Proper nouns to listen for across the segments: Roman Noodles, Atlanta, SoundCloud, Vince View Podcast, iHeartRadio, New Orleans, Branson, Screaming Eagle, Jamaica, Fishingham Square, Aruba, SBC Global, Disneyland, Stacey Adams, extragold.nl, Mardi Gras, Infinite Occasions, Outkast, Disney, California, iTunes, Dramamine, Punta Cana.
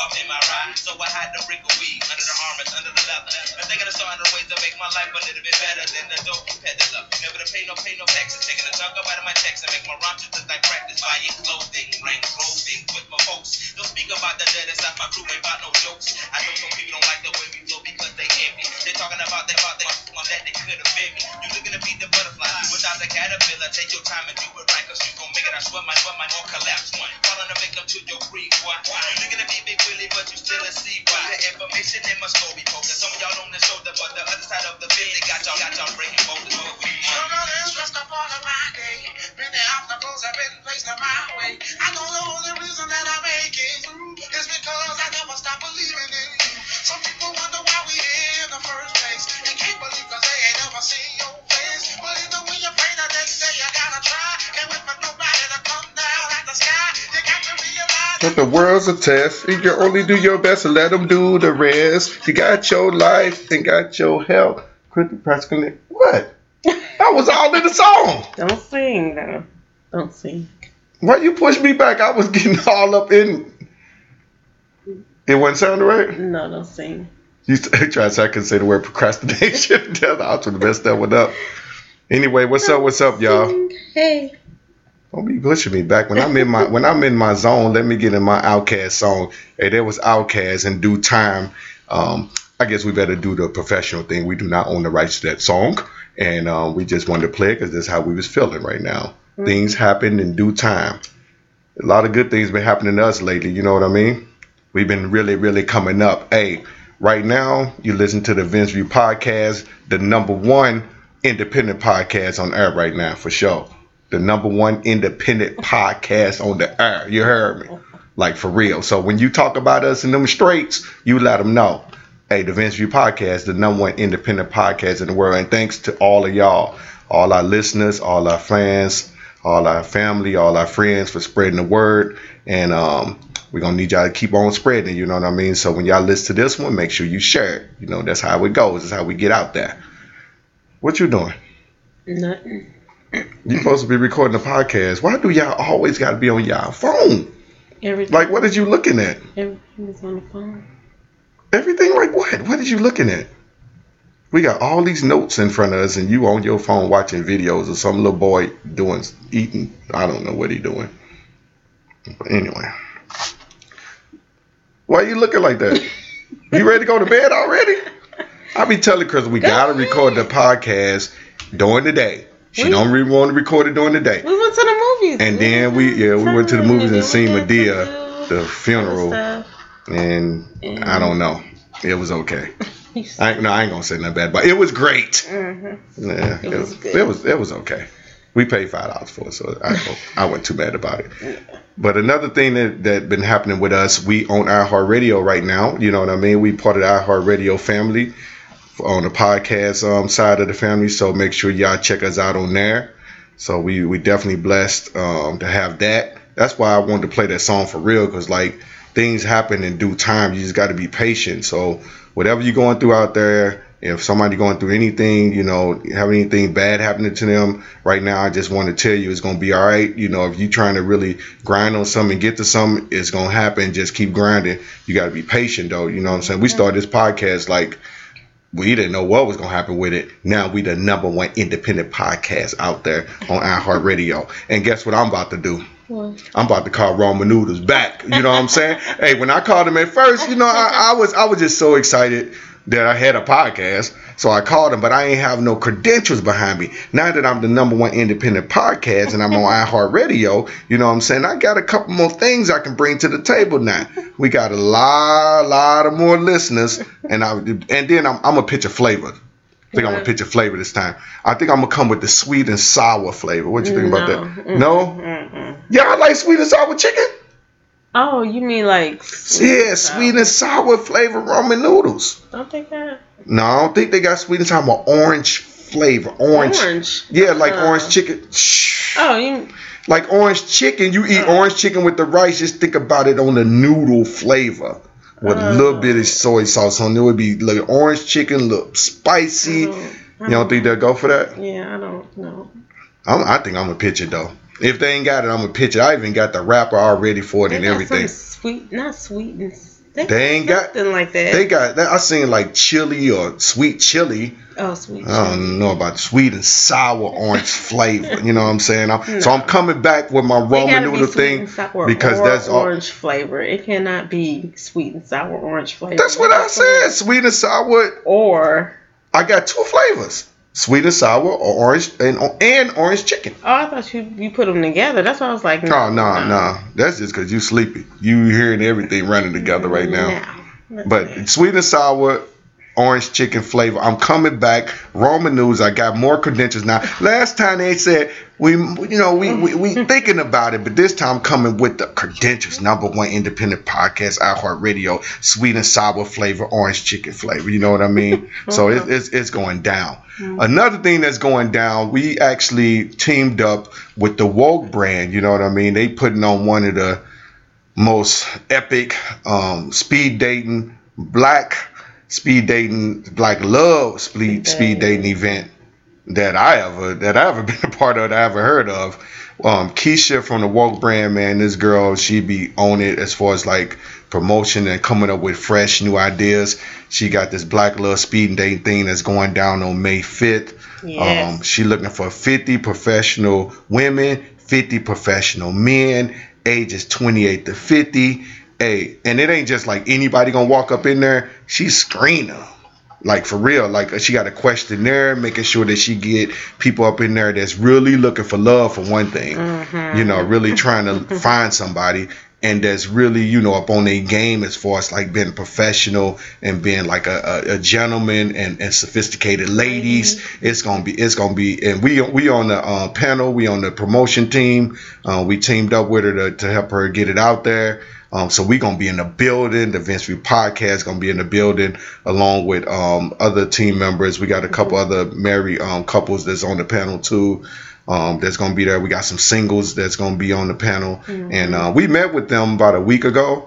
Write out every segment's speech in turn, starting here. up in my ride, so I had to wriggle weed under the harness, under the leather. I'm thinking of starting ways to make my life a little bit better than the dope peddler. Never to pay no taxes, taking the talk up out of my text and make my rhymes just like practice. Buying clothing, rain, clothing with my folks. Don't speak about the dead inside my crew, ain't about no jokes. I know some people don't like the way we flow because they envy. They're talking about that one that they could have been me. You looking to beat the butterfly without the caterpillar. Take your time and do it right, cause you gon' make it. I swear my all collapse one. Falling to make up to your free one. You looking to be Big Willie, but you still a C. Why? The information in my story poker. Some of y'all on the shoulder, but the other side of the field, they got y'all breaking both the door. Stressed up all of my day. Been the obstacles have been placed in my way. I know the only reason that I make it through is because I never stop believing in you. Some people wonder why we here in the first place. They can't believe cause they ain't ever seen your face. But even when you pray the next day, you gotta try. Can't wait for nobody to come down at the sky. You got to realize that the world's a test. You can only do your best and let them do the rest. You got your life and got your health. Couldn't practically what? That was all in the song. Don't sing, though. Don't sing. Why you push me back? I was getting all up in. It wasn't sounding right? No, don't sing. You tried so I couldn't say the word procrastination. I was trying to mess that one up. Anyway, what's up, y'all? Hey. Don't be pushing me back. When I'm in my zone, let me get in my Outkast song. Hey, there was Outkast in due time. I guess we better do the professional thing. We do not own the rights to that song. And we just wanted to play it because that's how we was feeling right now. Mm-hmm. Things happen in due time. A lot of good things been happening to us lately. You know what I mean? We've been really, really coming up. Hey, right now you listen to the Vince View Podcast, the number one independent podcast on air right now for sure. The number one independent podcast on the air. You heard me? Like for real. So when you talk about us in them straits, you let them know. Hey, the Vince View Podcast, the number one independent podcast in the world. And thanks to all of y'all, all our listeners, all our fans, all our family, all our friends for spreading the word. And we're going to need y'all to keep on spreading it, you know what I mean? So when y'all listen to this one, make sure you share it. You know, that's how it goes. That's how we get out there. What you doing? Nothing. You're supposed to be recording a podcast. Why do y'all always got to be on y'all phone? Everything. Like, what are you looking at? Everything is on the phone. Everything like what? What are you looking at? We got all these notes in front of us and you on your phone watching videos of some little boy eating. I don't know what he doing. But anyway. Why are you looking like that? You ready to go to bed already? I be telling Chris we gotta record the podcast during the day. She don't really want to record it during the day. We went to the movies. And then we went to the movies and seen Madea, the funeral. And I don't know. It was okay. I ain't gonna say nothing bad, but it was great. Mm-hmm. Yeah, it was good. It was okay. We paid $5 for it, so I wasn't too bad about it. Yeah. But another thing that been happening with us, we own iHeartRadio right now. You know what I mean? We part of the iHeartRadio family on the podcast side of the family. So make sure y'all check us out on there. So we definitely blessed to have that. That's why I wanted to play that song for real, because like. Things happen in due time. You just got to be patient. So whatever you're going through out there, if somebody going through anything, you know, have anything bad happening to them right now, I just want to tell you it's going to be all right. You know, if you're trying to really grind on something and get to something, it's going to happen. Just keep grinding. You got to be patient, though. You know what I'm saying? We started this podcast like we didn't know what was going to happen with it. Now we the number one independent podcast out there on iHeartRadio. And guess what I'm about to do? I'm about to call Roman Noodles back. You know what I'm saying? Hey, when I called him at first, you know, I was just so excited that I had a podcast. So I called him, but I ain't have no credentials behind me. Now that I'm the number one independent podcast and I'm on iHeartRadio, you know what I'm saying? I got a couple more things I can bring to the table now. We got a lot of more listeners. And then I'm a pitch of flavor. I think I'm going to pitch a flavor this time. I think I'm going to come with the sweet and sour flavor. What you think about that? Mm-mm, no? Mm-mm. Yeah, I like sweet and sour chicken. Oh, you mean like... sweet and sour flavor Roman Noodles. Don't they got... No, I don't think they got sweet and sour. Orange flavor. Orange? Yeah, like orange chicken. Oh, you... Like orange chicken. You eat orange chicken with the rice. Just think about it on the noodle flavor. With a little bit of soy sauce on it. It would be like orange chicken, look spicy. You don't think they'll go for that? Yeah, I don't know. I think I'm going to pitch it, though. If they ain't got it, I'm going to pitch it. I even got the wrapper all ready for it and everything. Not sweet and They ain't got nothing like that. They got that. I seen like chili or sweet chili. Oh, sweet chili. I don't know about sweet and sour orange flavor. You know what I'm saying? So I'm coming back with my Roman noodle thing because that's orange flavor. It cannot be sweet and sour orange flavor. That's what I said. Sweet and sour. Or I got two flavors. Sweet and sour, or orange and orange chicken. Oh, I thought you put them together. That's why I was like, no. That's just because you sleepy. You hearing everything running together right now. No. But sweet and sour, orange chicken flavor. I'm coming back. Roman News. I got more credentials now. Last time they said we thinking about it, but this time I'm coming with the credentials. Number one independent podcast, iHeartRadio, sweet and sour flavor, orange chicken flavor. You know what I mean? So it's going down. Another thing that's going down, we actually teamed up with the Woke brand. You know what I mean? They putting on one of the most epic speed dating, black love speed dating event that I ever been a part of, that I ever heard of. Keisha from the Woke brand, man, this girl, she be on it as far as like promotion and coming up with fresh new ideas. She got this Black Love Speed Date thing that's going down on May 5th. Yes. She looking for 50 professional women, 50 professional men, ages 28 to 50. Hey, and it ain't just like anybody gonna walk up in there. She's screening them. Like for real, like she got a questionnaire, making sure that she get people up in there that's really looking for love for one thing, really trying to find somebody, and that's really, up on their game as far as like being professional and being like a gentleman and sophisticated ladies. Mm-hmm. It's gonna be, and we on the panel, we on the promotion team. We teamed up with her to help her get it out there. So we're going to be in the building. The Vince View Podcast going to be in the building along with other team members. We got a couple other married couples that's on the panel too, that's going to be there. We got some singles that's going to be on the panel. Mm-hmm. And we met with them about a week ago.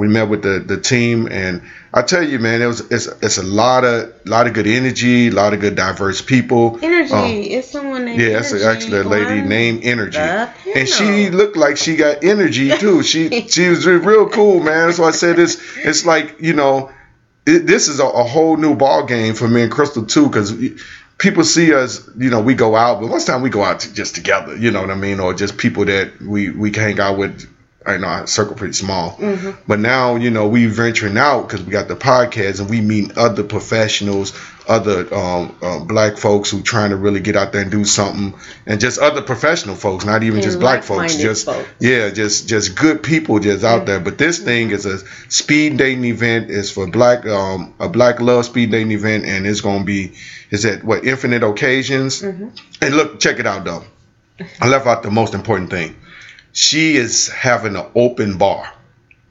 We met with the team, and I tell you, man, it's a lot of good energy, a lot of good diverse people. Energy, it's someone named Energy. Yeah, it's actually a lady named Energy, and she looked like she got energy too. She was real cool, man. That's why I said it's like this is a whole new ball game for me and Crystal too, because people see us, we go out, but most time we go out just together, you know what I mean, or just people that we can hang out with. I know our circle pretty small, but now we venturing out because we got the podcast and we meet other professionals, other black folks who trying to really get out there and do something, and just other professional folks, not even just black folks, just good people just out there. But this thing is a speed dating event. It's for a Black Love speed dating event, and it's gonna be at Infinite Occasions. Mm-hmm. And look, check it out though. I left out the most important thing. She is having an open bar.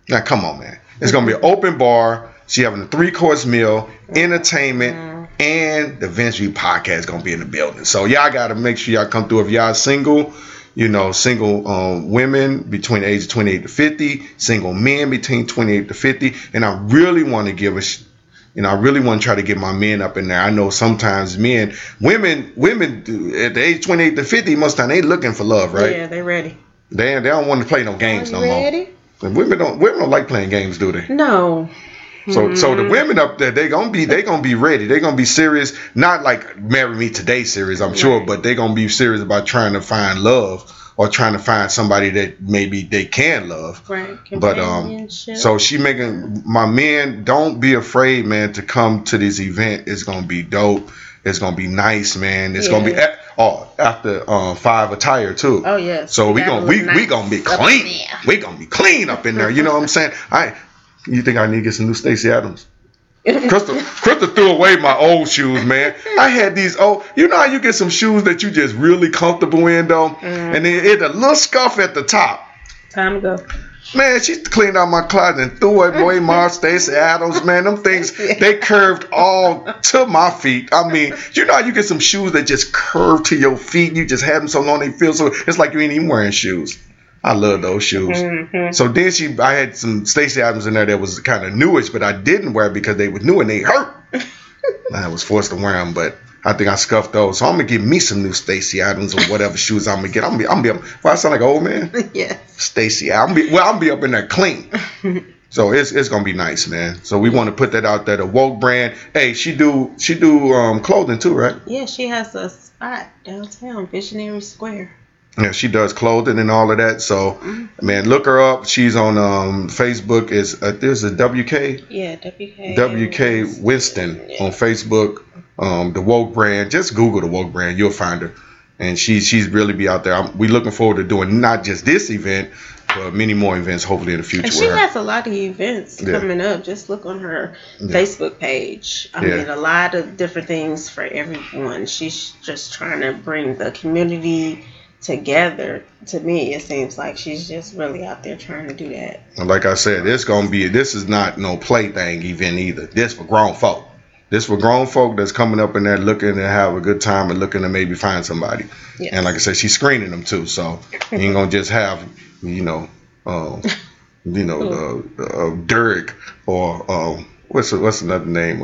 Now, come on, man. It's going to be an open bar. She having a 3-course meal, entertainment, and the Vince View Podcast is going to be in the building. So y'all got to make sure y'all come through. If y'all single, single women between ages 28 to 50, single men between 28 to 50. And I really want to try to get my men up in there. I know sometimes women at the age 28 to 50, most time they looking for love, right? Yeah, they ready. They don't want to play no games no more. And women don't like playing games, do they? No. So the women up there, they gonna be ready. They gonna be serious, not like Marry Me Today serious, I'm sure, but they gonna be serious about trying to find love or trying to find somebody that maybe they can love. Right. But so she making my men, don't be afraid, man, to come to this event. It's gonna be dope. It's gonna be nice, man. It's gonna be after 5 attire too. Oh yes. So we gonna be clean. We gonna be clean up in there. You know what I'm saying? You think I need to get some new Stacey Adams? Crystal threw away my old shoes, man. I had these old. You know how you get some shoes that you just really comfortable in though, and then it a little scuff at the top. Time to go. Man, she cleaned out my closet and threw away my Stacey Adams, man. Them things, they curved all to my feet. I mean, you know how you get some shoes that just curve to your feet? You just have them so long they feel so... It's like you ain't even wearing shoes. I love those shoes. Mm-hmm. So then I had some Stacey Adams in there that was kind of newish, but I didn't wear because they were new and they hurt. I was forced to wear them, but... I think I scuffed those. So I'm going to get me some new Stacey Adams or whatever shoes I'm going to get. I'm going to be up. Well, I sound like an old man? Yeah. Stacey Adams. I'm going to be up in there clean. So it's gonna be nice, man. So we want to put that out there. The Woke brand. Hey, she do clothing too, right? Yeah, she has a spot downtown, Fishingham Square. Yeah, she does clothing and all of that. So, man, look her up. She's on Facebook. Is there's a WK? Yeah, WK Winston on Facebook. The Woke brand. Just Google the Woke brand. You'll find her, and she's really be out there. We looking forward to doing not just this event, but many more events hopefully in the future. And she has a lot of events coming up. Just look on her Facebook page. I mean, a lot of different things for everyone. She's just trying to bring the community together. To me, it seems like she's just really out there trying to do that. And like I said, this is not no plaything event either. This for grown folk. This for grown folk that's coming up in there looking to have a good time and looking to maybe find somebody. Yes. And like I said, she's screening them too. So you ain't gonna just have Derek or what's another name?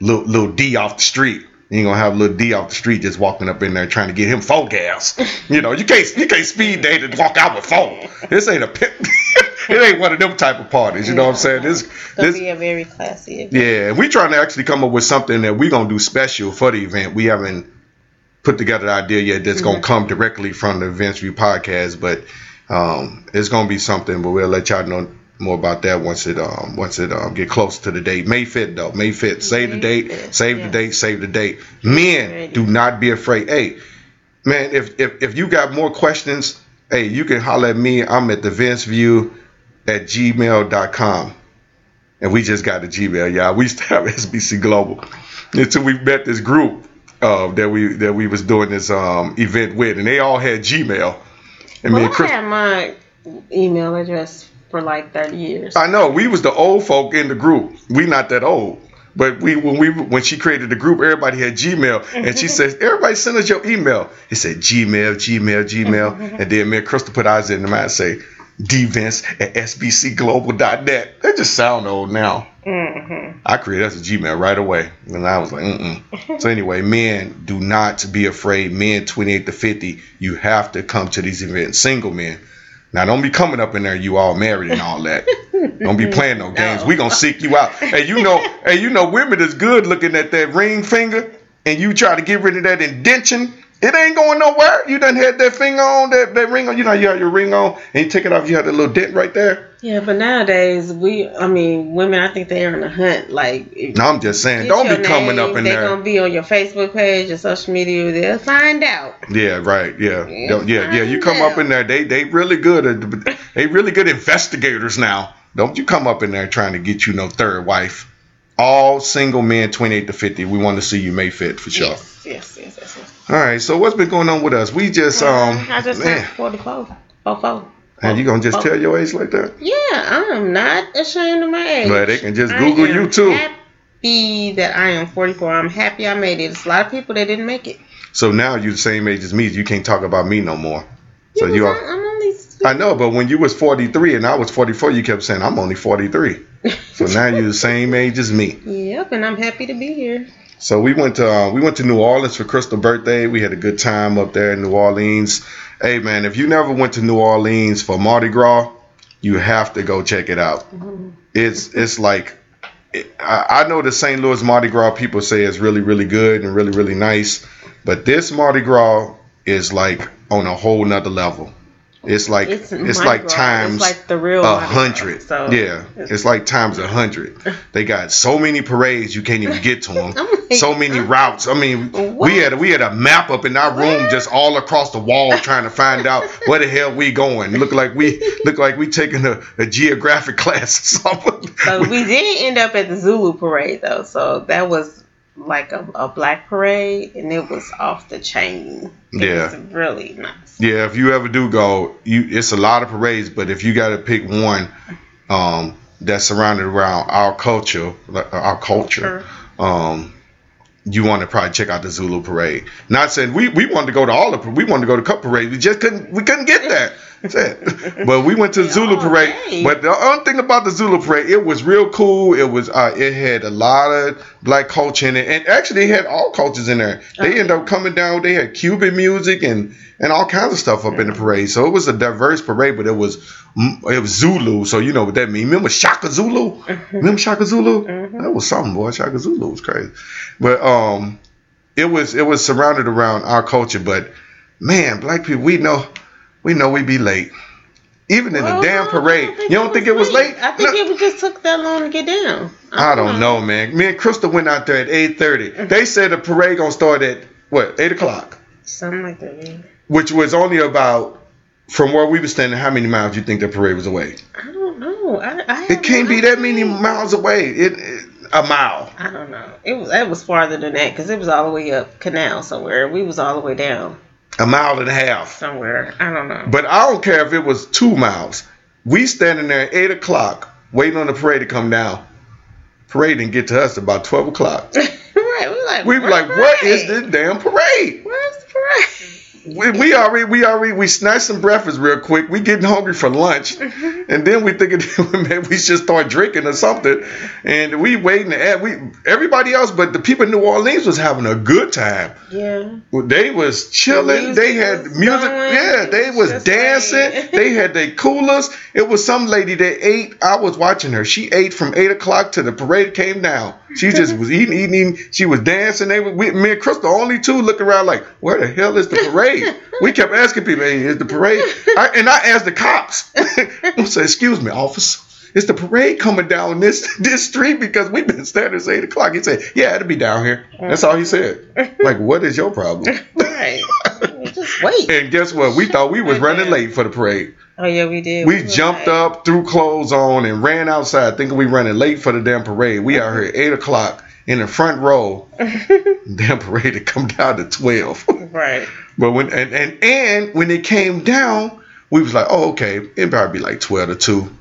Lil D off the street. You ain't gonna have Lil D off the street just walking up in there trying to get him full gas. You can't speed date and walk out with phone. This ain't a pimp. It ain't one of them type of parties. You know what I'm saying? This be a very classy event. Yeah, we trying to actually come up with something that we gonna do special for the event. We haven't put together the idea yet. That's gonna come directly from the Vince View Podcast, but it's gonna be something. But we'll let y'all know more about that once it get close to the date. May 5th. Save the date. Men, do not be afraid. Hey, man, if you got more questions, hey, you can holler at me. I'm at the Vince View @gmail.com, and we just got the Gmail, y'all. We used to have SBC Global until we met this group that we was doing this event with, and they all had Gmail. I had my email address for like 30 years. I know. We was the old folk in the group. We not that old. But when she created the group, everybody had Gmail. And she says, everybody send us your email. It said Gmail. And then me and Crystal put eyes in the mind and say, dvince@sbcglobal.net. That just sound old now. I created us a Gmail right away. And I was like, So anyway, men, do not be afraid. Men 28 to 50, you have to come to these events. Single men. Now, don't be coming up in there, you all married and all that. Don't be playing no games. No. We going to seek you out. And you know, women is good looking at that ring finger, and you try to get rid of that indention. It ain't going nowhere. You done had that finger on, that ring on. You know, you had your ring on, and you take it off, you had that little dent right there. Yeah, but nowadays, women, I think they are on the hunt. No, I'm just saying, don't be coming up in there. They're going to be on your Facebook page, your social media. They'll find out. Yeah, right. Yeah. Yeah. You come up in there. They really good. They really good investigators now. Don't you come up in there trying to get you no third wife. All single men, 28 to 50. We want to see you May 5th for sure. Yes. All right. So what's been going on with us? We just I just turned 44. And you gonna just tell your age like that? Yeah, I'm not ashamed of my age. But they can just Google you too. I'm happy that I am 44. I'm happy I made it. There's a lot of people that didn't make it. So now you're the same age as me. You can't talk about me no more. So you are. I'm only. I know, but when you was 43 and I was 44, you kept saying I'm only 43. So now you're the same age as me. Yep, and I'm happy to be here. So we went to New Orleans for Crystal's birthday. We had a good time up there in New Orleans. Hey man, if you never went to New Orleans for Mardi Gras, you have to go check it out. It's like I know the St. Louis Mardi Gras people say it's really really good and really really nice, but this Mardi Gras is like on a whole nother level. It's like times 100. So yeah, it's like times 100. They got so many parades you can't even get to them. So many routes. I mean, what? we had a map up in our room just all across the wall trying to find out where the hell we going. Look like we taking a geographic class or something. So we did end up at the Zulu parade though. So that was like a black parade, and it was off the chain. It was really nice. Yeah, if you ever do go, it's a lot of parades, but if you got to pick one that's surrounded around our culture. You want to probably check out the Zulu parade. Not saying we wanted to go to all the parades. We wanted to go to Cup parade. We couldn't get there. That's it. But we went to the Zulu parade. Right. But the other thing about the Zulu parade, it was real cool. It was it had a lot of black culture in it, and actually it had all cultures in there. They ended up coming down. They had Cuban music and all kinds of stuff up in the parade. So it was a diverse parade, but it was Zulu. So you know what that means. Remember Shaka Zulu? Remember Shaka Zulu? Mm-hmm. That was something, boy. Shaka Zulu was crazy. But it was surrounded around our culture. But man, black people, we know we be late. Even in the damn parade. You don't think it was late? I think it just took that long to get down. I don't know, man. Me and Crystal went out there at 8:30. They said the parade gonna start at, 8 o'clock? Something like that, yeah. Which was only about, from where we were standing, how many miles do you think the parade was away? I don't know. It can't be that many miles away. A mile. I don't know. It was farther than that because it was all the way up Canal somewhere. We was all the way down. A mile and a half. Somewhere. I don't know. But I don't care if it was 2 miles. We standing there at 8 o'clock waiting on the parade to come down. Parade didn't get to us about 12 o'clock. Right. We were like, what is this damn parade? Where's the parade? We snatched some breakfast real quick. We getting hungry for lunch. Mm-hmm. And then we thinking maybe we should start drinking or something. And we waiting to add. Everybody else, but the people in New Orleans was having a good time. Yeah. They was chilling. They had music. Yeah, they was dancing. They had their coolers. It was some lady that ate. I was watching her. She ate from 8 o'clock till the parade came down. She just was eating. She was dancing. Me and Crystal, only two, looking around like, where the hell is the parade? We kept asking people, hey, is the parade? I asked the cops. I said, excuse me, officer. It's the parade coming down this street because we've been standing since 8 o'clock. He said, yeah, it'll be down here. That's all he said. Like, what is your problem? Right. Just wait. And guess what? We thought we was running late for the parade. Oh, yeah, we did. We jumped up, threw clothes on, and ran outside thinking we running late for the damn parade. We out here at 8 o'clock in the front row. Damn parade to come down to 12. Right. But when it came down, we was like, oh, okay, it'd probably be like 12 to 2.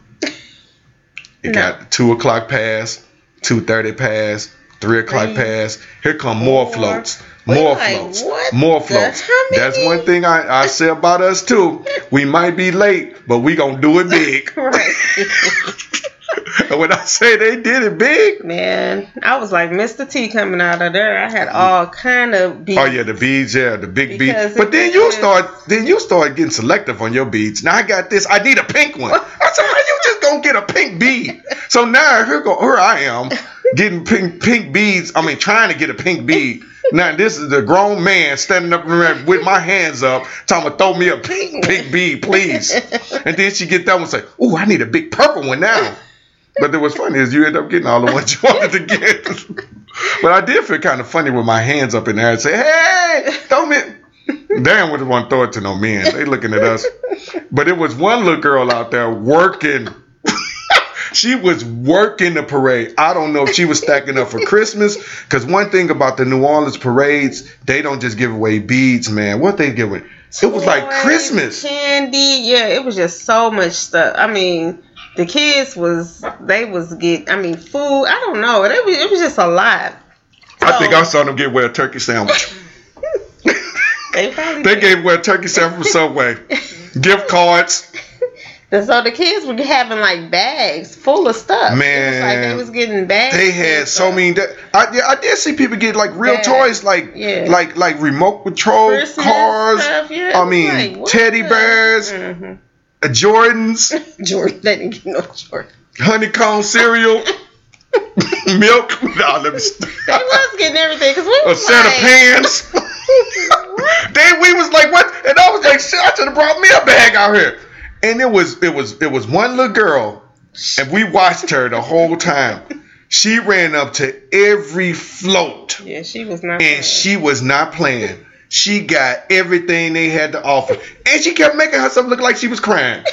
It got 2 o'clock pass, 2:30 pass, 3 o'clock pass. Here come more floats. More floats. That's one thing I say about us, too. We might be late, but we going to do it big. Right. And when I say they did it big. Man, I was like Mr. T coming out of there. I had all kind of beads. Oh, yeah, the beads, yeah, the big beads. But then you start getting selective on your beads. Now I got this. I need a pink one. I said, how you just going to get a pink bead? So now here I am getting pink beads. I mean, trying to get a pink bead. Now, this is the grown man standing up with my hands up, talking about throw me a pink bead, please. And then she get that one and say, ooh, I need a big purple one now. But what's funny is you end up getting all the ones you wanted to get. But I did feel kind of funny with my hands up in there and say, hey, throw me. Damn, wouldn't want to throw it to no men. They looking at us. But it was one little girl out there working. She was working the parade. I don't know if she was stacking up for Christmas. Because one thing about the New Orleans parades, they don't just give away beads, man. What they giving? It was like Christmas. Candy. Yeah, it was just so much stuff. I mean, the kids was getting food. I don't know. It was just a lot. So, I think I saw them give away a turkey sandwich. They gave away a turkey sandwich from Subway. Gift cards. So the kids were having like bags full of stuff. Man, it was like they was getting bags. They had so many. I did see people get like real bags, toys, like remote control Christmas cars. Stuff, yeah. I mean, like, teddy bears, Jordans. Jordan, they didn't get no Jordan. Honeycomb cereal, milk. No, let me stop. They was getting everything because we was a set of pants. Then we was like, what? And I was like, shit, I should have brought me a bag out here. And it was one little girl, and we watched her the whole time. She ran up to every float. Yeah, she was not playing. And she was not playing. She got everything they had to offer. And she kept making herself look like she was crying.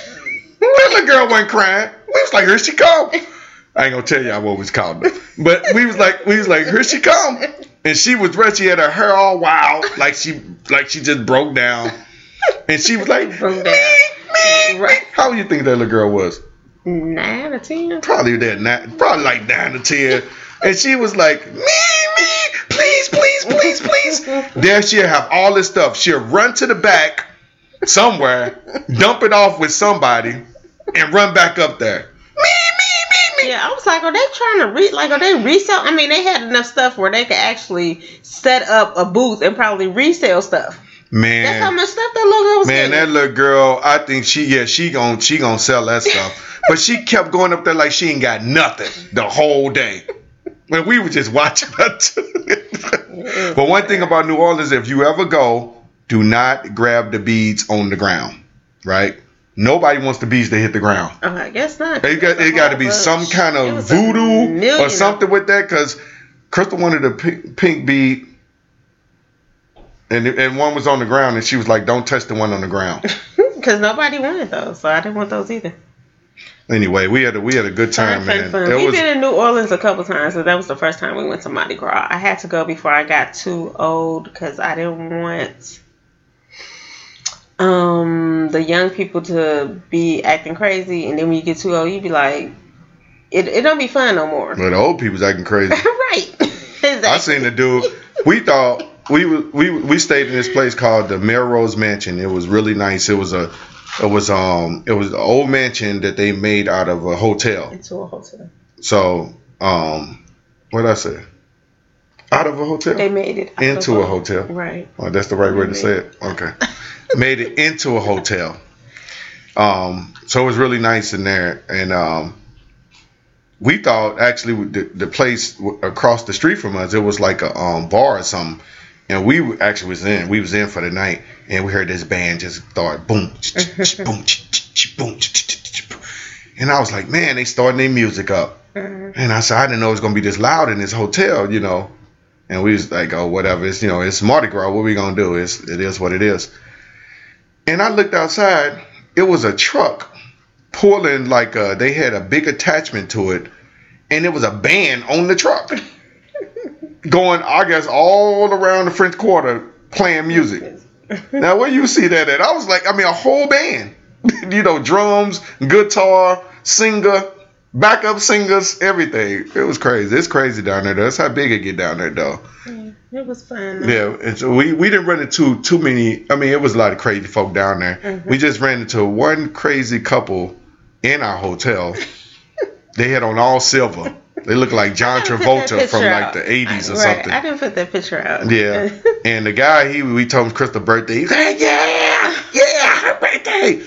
That little girl wasn't crying. We was like, here she come. I ain't gonna tell y'all what we was called her. But we was like, here she come. And she was dressed, she had her hair all wild, like she just broke down. And she was like, Right. How do you think that little girl was? 9 or 10. Probably like 9 or 10. And she was like, please. There she'll have all this stuff. She'll run to the back somewhere, dump it off with somebody, and run back up there. Yeah, I was like, are they trying to resell? I mean, they had enough stuff where they could actually set up a booth and probably resell stuff. Man, that's how much stuff that little girl was getting. Man, that little girl, I think she gonna sell that stuff. But she kept going up there like she ain't got nothing the whole day. When we were just watching her. But one thing about New Orleans, if you ever go, do not grab the beads on the ground, right? Nobody wants the beads to hit the ground. I guess not. It got to be some kind of voodoo or something with that, because Crystal wanted a pink bead, and one was on the ground, and she was like, "Don't touch the one on the ground." Because nobody wanted those, so I didn't want those either. Anyway, we had a good time, man. We've been in New Orleans a couple times, so that was the first time we went to Mardi Gras. I had to go before I got too old because I didn't want the young people to be acting crazy, and then when you get too old, you be like, it don't be fun no more. But the old people's acting crazy, right? Exactly. I seen the dude. We thought we stayed in this place called the Melrose Mansion. It was really nice. It was an old mansion that they made out of a hotel. Into a hotel. So what did I say? Out of a hotel. They made it out into a hotel. Right. Oh, that's the right way to say it. Okay. Made it into a hotel. So it was really nice in there. And we thought, actually, the place across the street from us, it was like a bar or something. And we actually was in for the night. And we heard this band just start boom, boom, boom. And I was like, man, they starting their music up. And I said, I didn't know it was going to be this loud in this hotel, you know. And we was like, oh, whatever. It's, you know, it's Mardi Gras. What we going to do? It is what it is. And I looked outside. It was a truck pulling like they had a big attachment to it, and it was a band on the truck going, I guess, all around the French Quarter playing music. Now, where you see that at? I was like, I mean, a whole band, you know, drums, guitar, singer, backup singers, everything. It was crazy. It's crazy down there, though. That's how big it get down there, though. It was fun. Yeah, and so we didn't run into too many. I mean, it was a lot of crazy folk down there. Mm-hmm. We just ran into one crazy couple in our hotel. They had on all silver. They looked like John Travolta from like the 80s or something. I didn't put that picture out. Yeah, and the guy, we told him Crystal's birthday. He's like, yeah, her birthday.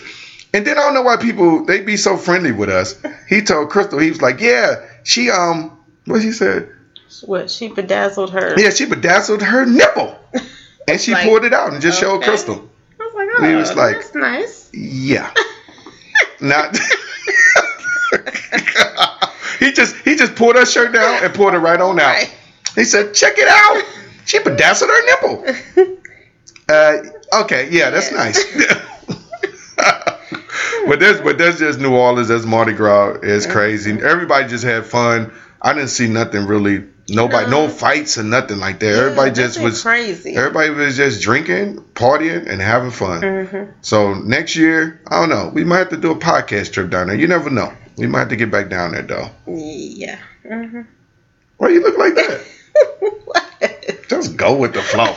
And then I don't know why people, they be so friendly with us. He told Crystal, he was like, yeah, she what he said. What, she bedazzled her? Yeah, she bedazzled her nipple, and she like, pulled it out and just showed Crystal. I was like, oh, we was like, that's nice. Yeah, not. He just pulled her shirt down and pulled it right on out. Right. He said, check it out. She bedazzled her nipple. Okay, yeah, that's nice. But that's just New Orleans. That's Mardi Gras. It's crazy. Everybody just had fun. I didn't see nothing really. Nobody, no fights or nothing like that. Yeah, everybody just was crazy. Everybody was just drinking, partying, and having fun. Mm-hmm. So next year, I don't know. We might have to do a podcast trip down there. You never know. We might have to get back down there though. Yeah. Mm-hmm. Why you look like that? What? Just go with the flow.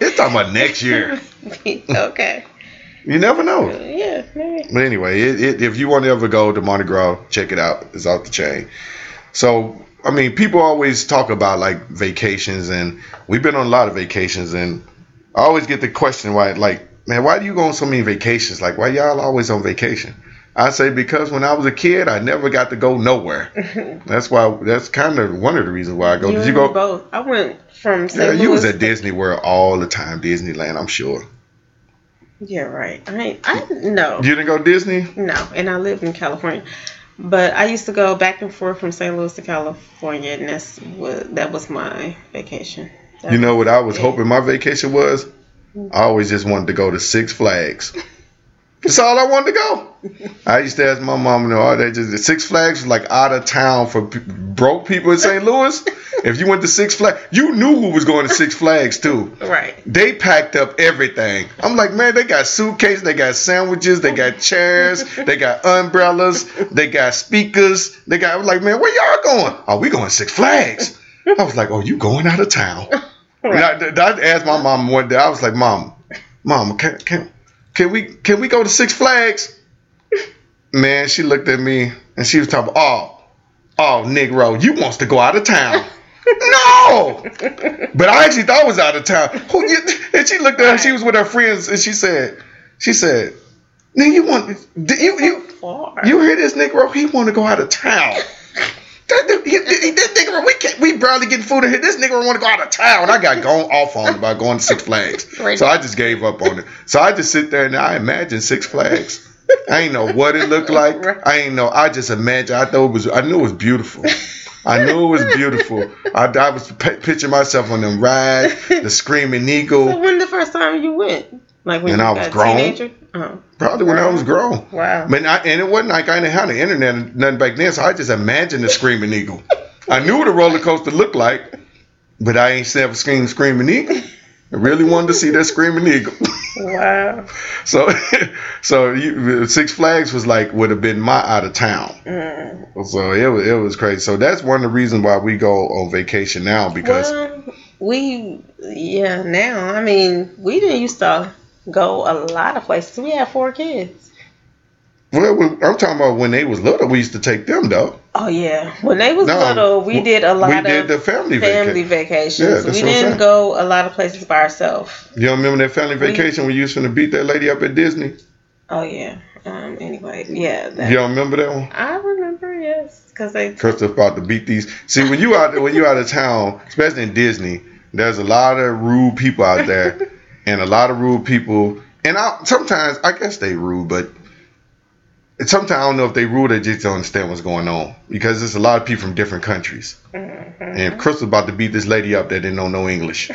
It's talking about next year. Okay. You never know. Yeah. Maybe. But anyway, if you want to ever go to Mardi Gras, check it out. It's off the chain. So, I mean, people always talk about, like, vacations, and we've been on a lot of vacations, and I always get the question, why, like, man, why do you go on so many vacations? Like, why y'all always on vacation? I say because when I was a kid, I never got to go nowhere. That's kind of one of the reasons why I go. Did you go? Both. I went from St. Louis. You was at Disney World all the time, Disneyland, I'm sure. Yeah, right. I no. You didn't go to Disney? No, and I lived in California. But I used to go back and forth from St. Louis to California, and that was my vacation. You know what I was hoping my vacation was? I always just wanted to go to Six Flags. That's all I wanted to go. I used to ask my mom, Six Flags was like out of town for broke people in St. Louis. If you went to Six Flags, you knew who was going to Six Flags too. Right. They packed up everything. I'm like, man, they got suitcases, they got sandwiches, they got chairs, they got umbrellas, they got speakers. I was like, man, where y'all going? Oh, we going to Six Flags. I was like, oh, you going out of town. Right. I asked my mom one day, I was like, Mom, Mama, can we go to Six Flags? Man, she looked at me and she was talking about, oh, Negro, you wants to go out of town. No! But I actually thought I was out of town. And she looked at her, she was with her friends, and she said, now you want, you hear this Negro? He want to go out of town. This nigga, we barely getting food in here. This nigga want to go out of town. I got gone off on about going to Six Flags. So I just gave up on it. So I just sit there and I imagine Six Flags. I ain't know what it looked like. I ain't know. I just imagine. I knew it was beautiful. I was picturing myself on them rides, the Screaming Eagle. So when the first time you went? Like when I was grown. Uh-huh. Probably when I was grown. Wow. And it wasn't like I didn't have the internet and nothing back then, so I just imagined the Screaming Eagle. I knew what a roller coaster looked like, but I ain't never seen Screaming Eagle. I really wanted to see that Screaming Eagle. Wow. So Six Flags was like, would have been my out of town. Mm. So it was crazy. So that's one of the reasons why we go on vacation now, because... Well, we didn't used to... go a lot of places. We had 4 kids. Well, I'm talking about when they was little. We used to take them though. Oh yeah, when they was little, we did a lot. We did the family vacations. Yeah, we didn't go a lot of places by ourselves. You don't remember that family vacation we used to beat that lady up at Disney? Oh yeah. Anyway, yeah. You don't remember that one? I remember, yes, because they're about to beat these. See, when you out of town, especially in Disney, there's a lot of rude people out there. And a lot of rude people, and sometimes I guess they rude, but sometimes I don't know if they rude. They just don't understand what's going on, because there's a lot of people from different countries. Mm-hmm. And Chris was about to beat this lady up that didn't know English.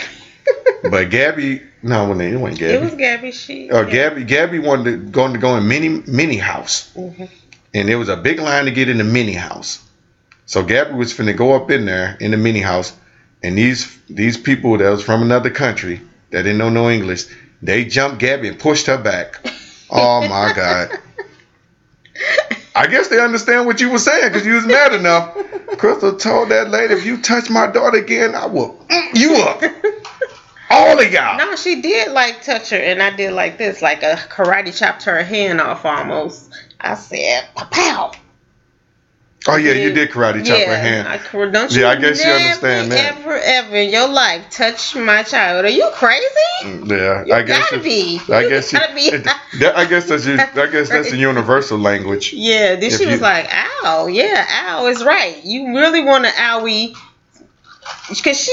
But Gabby, it wasn't Gabby. It was Gabby. Gabby wanted to go in Minnie's house, mm-hmm. and there was a big line to get in the Minnie's house. So Gabby was finna go up in there in the Minnie's house, and these people that was from another country. They didn't know no English. They jumped Gabby and pushed her back. Oh, my God. I guess they understand what you were saying because you was mad enough. Crystal told that lady, if you touch my daughter again, I will you up. All of y'all. No, she did, touch her, and I did like this. Like a karate chopped her hand off almost. I said, pow. Oh, yeah, you did karate chop her hand. I guess you understand that. Ever in your life touch my child. Are you crazy? Yeah. I guess that's the universal language. Yeah, then she was like, ow. Yeah, ow is right. You really want an owie. Because she...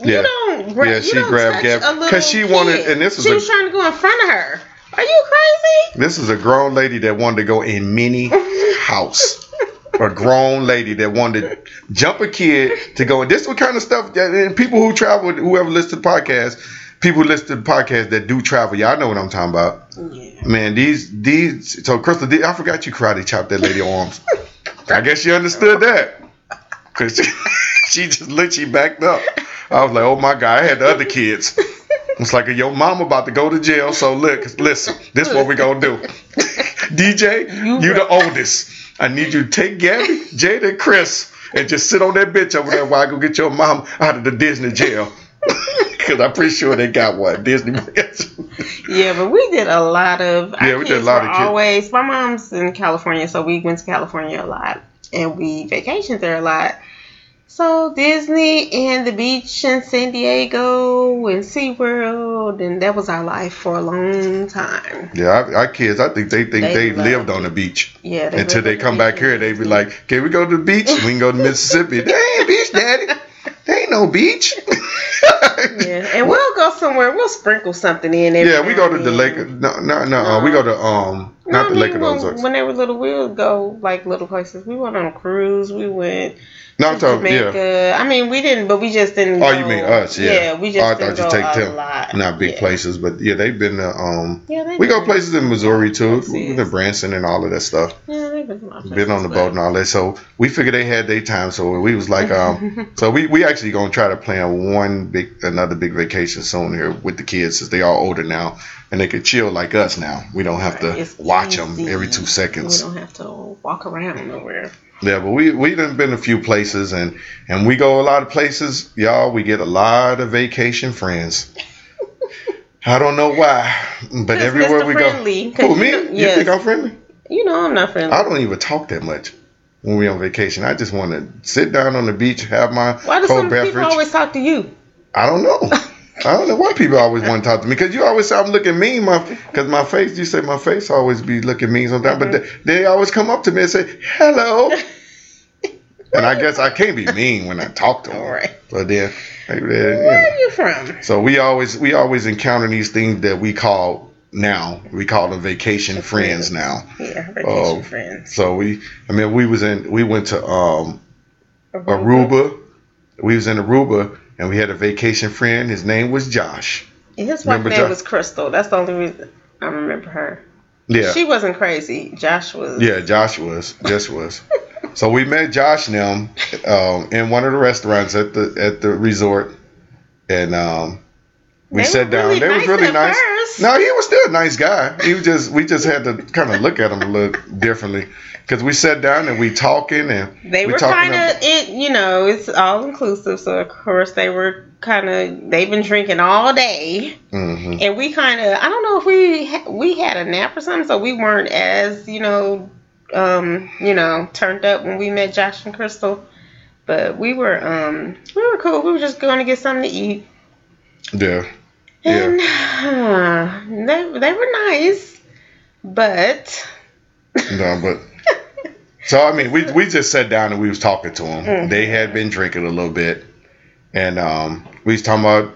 Yeah. You don't grab... Yeah, she grabbed Gabby. Because she wanted... and this was She was trying to go in front of her. Are you crazy? This is a grown lady that wanted to go in Minnie's house. A grown lady that wanted to jump a kid to go. And this is what kind of stuff that, and people who travel, whoever listens to podcasts, people who listen to podcasts that do travel, y'all know what I'm talking about. Yeah. Man, so Crystal, I forgot you karate chopped that lady arms. I guess you understood that. Because she just literally backed up. I was like, oh my God, I had the other kids. It's like, your mom about to go to jail, so listen, this is what we going to do. DJ, you the oldest. I need you to take Gabby, Jada, and Chris, and just sit on that bitch over there while I go get your mom out of the Disney jail. Because I'm pretty sure they got one. Disney. Yeah, but we did a lot of... Yeah, we did a lot of kids. Always, my mom's in California, so we went to California a lot. And we vacationed there a lot. So Disney and the beach in San Diego and SeaWorld, and that was our life for a long time. Yeah, our kids, I think they lived on the beach. Yeah. Until they come back here, they be like, can we go to the beach? We can go to Mississippi. There ain't beach, Daddy. There ain't no beach. Yeah, and we'll go somewhere. We'll sprinkle something in. Yeah, we go to the lake. No, we go to... not the Lake of Ozarks. When they were little, we would go little places. We went on a cruise. We went... No, I'm talking, yeah. I mean, we didn't, but we just didn't. Oh, you mean us? Yeah. Yeah, we just didn't go a lot. Not big places, but yeah, they've been to. We go places in Missouri too. We've been to Branson and all of that stuff. Yeah, they've been to my places. Been on the boat and all that, so we figured they had their time. So we was like, so we actually gonna try to plan another big vacation soon here with the kids, since they are older now and they can chill like us now. We don't have to watch them every 2 seconds. We don't have to walk around nowhere. Yeah, but we done been a few places, and we go a lot of places, y'all. We get a lot of vacation friends. I don't know why, but everywhere we go. Who, me? You think I'm friendly? You know I'm not friendly. I don't even talk that much when we're on vacation. I just want to sit down on the beach, have my cold beverage. Why do some people always talk to you? I don't know. I don't know why people always want to talk to me, because you always say I'm looking mean. Because my face, you say my face always be looking mean sometimes, mm-hmm. but they always come up to me and say, hello. And I guess I can't be mean when I talk to them. All right. So then, where are you from? So we always encounter these things that we call them vacation friends now. Yeah, vacation friends. So we went to Aruba. We was in Aruba and we had a vacation friend. His name was Josh. And his wife's name was Crystal. That's the only reason I remember her. Yeah. She wasn't crazy. Josh was. Yeah, Josh was. Just was. So we met Josh now in one of the restaurants at the resort, and we sat down. Really, they nice was really nice. First. No, he was still a nice guy. He was we just had to kind of look at him a little differently, because we sat down and we talking and they were kind of it. You know, it's all inclusive, so of course they were kind of they've been drinking all day, mm-hmm. and we kind of I don't know if we had a nap or something, so we weren't as turned up when we met Josh and Crystal, but we were cool. We were just going to get something to eat. Yeah. And they were nice, but we just sat down and we was talking to them. Mm-hmm. They had been drinking a little bit, and we was talking about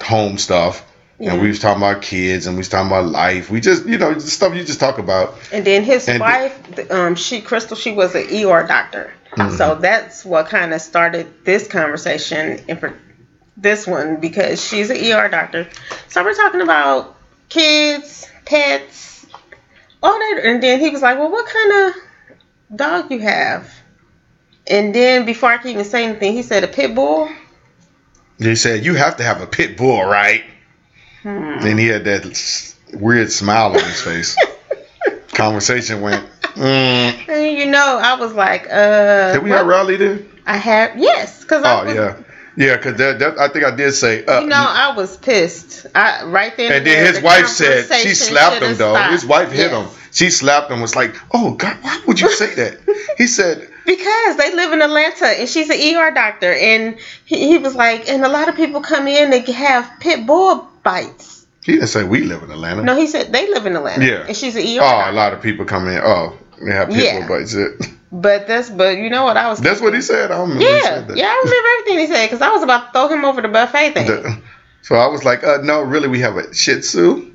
home stuff. Yeah. And we was talking about kids, and we was talking about life. We just, stuff you just talk about. And then his wife, Crystal, she was an ER doctor. Mm-hmm. So that's what kind of started this conversation, and for this one, because she's an ER doctor. So we're talking about kids, pets, all that. And then he was like, well, what kind of dog you have? And then before I could even say anything, he said a pit bull. He said, you have to have a pit bull, right? Then he had that weird smile on his face. Conversation went. And I was like, did we have Raleigh then? I had yes, because because that I think I did say. I was pissed. Right then. And then his wife said she slapped him though. Stopped. His wife hit him. She slapped him. Was like, oh God, why would you say that? He said. Because they live in Atlanta, and she's an ER doctor, and he was like, and a lot of people come in, they have pit bull bites. He didn't say we live in Atlanta. No, he said they live in Atlanta. Yeah, and she's an ER doctor. A lot of people come in. Oh, they have pit bull bites. But you know what I was. That's thinking. What he said. I remember. Yeah, he said that. Yeah, I remember everything he said because I was about to throw him over the buffet thing. So I was like, no, really, we have a Shih Tzu,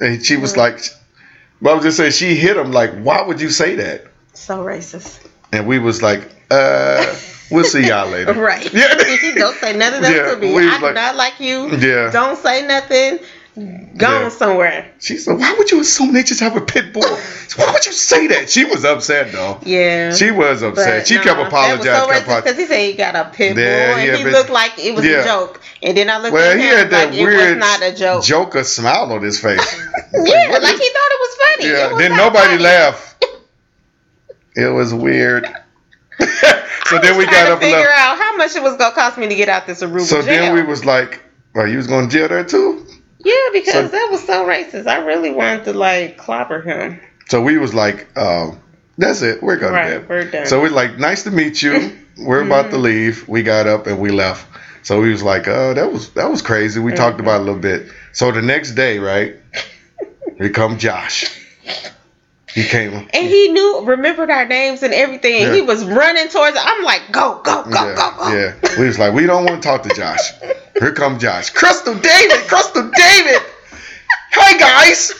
and she was like, but I was just saying she hit him like, why would you say that? So racist. And we was like, we'll see y'all later. Right. Yeah. Don't say nothing to me. I do not like you. Yeah. Don't say nothing. Gone somewhere. She said, why would you assume they just have a pit bull? Why would you say that? She was upset, though. Yeah. She was upset. She kept apologizing. Because he said he got a pit bull, and he looked like it was a joke. And then I looked at him he had that like weird it was not a joke. Joker smile on his face. Like he thought it was funny. Yeah. Then nobody laughed. It was weird. So then we got up and figure out how much it was gonna cost me to get out this Aruba jail. So then we was like, "Well, you was gonna jail there too?" Yeah, because that was so racist. I really wanted to like clobber him. So we was like, "That's it. We're going to bed. We're done." So we're like, "Nice to meet you. We're about to leave." We got up and we left. So we was like, "Oh, that was crazy." We talked about it a little bit. So the next day, right? Here come Josh. He came. And he remembered our names and everything. Yeah. He was running towards it. I'm like, go. Yeah. We was like, we don't want to talk to Josh. Here comes Josh. Crystal David. Hi, guys.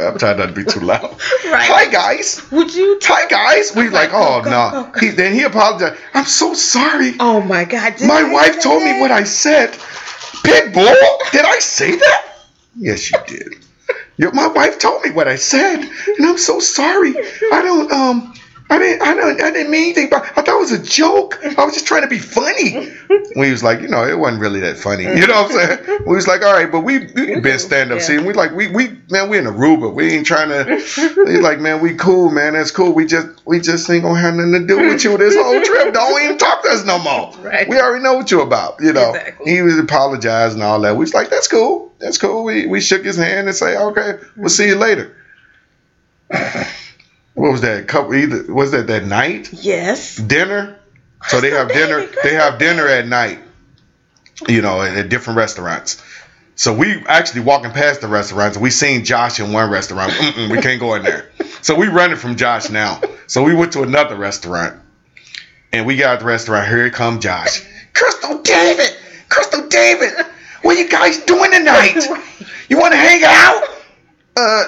I'm trying not to be too loud. Right. Hi, guys. Would you? Hi, guys. We like, oh, no. Then he apologized. I'm so sorry. Oh, my God. My wife told me what I said. Pitbull? Did I say that? Yes, you did. My wife told me what I said, and I'm so sorry. I didn't mean anything, but I thought it was a joke. I was just trying to be funny. We was like, you know, it wasn't really that funny. You know what I'm saying? We was like, all right, but we been stand-up. Yeah. See, and we like, we in Aruba. We ain't trying to, we like, man, we cool, man. That's cool. We just ain't gonna have nothing to do with you this whole trip. Don't even talk to us no more. Right. We already know what you about, you know. Exactly. He was apologizing and all that. We was like, that's cool. That's cool. We shook his hand and say, okay, we'll see you later. What was that? Was that night? Yes. Dinner? So they have dinner. They have dinner at night, you know, at different restaurants. So we actually walking past the restaurants. And we seen Josh in one restaurant. We can't go in there. So we running from Josh now. So we went to another restaurant, and we got the restaurant. Here come Josh. Crystal David, what are you guys doing tonight? You want to hang out?